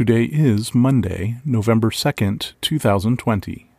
Today is Monday, November 2nd, 2020.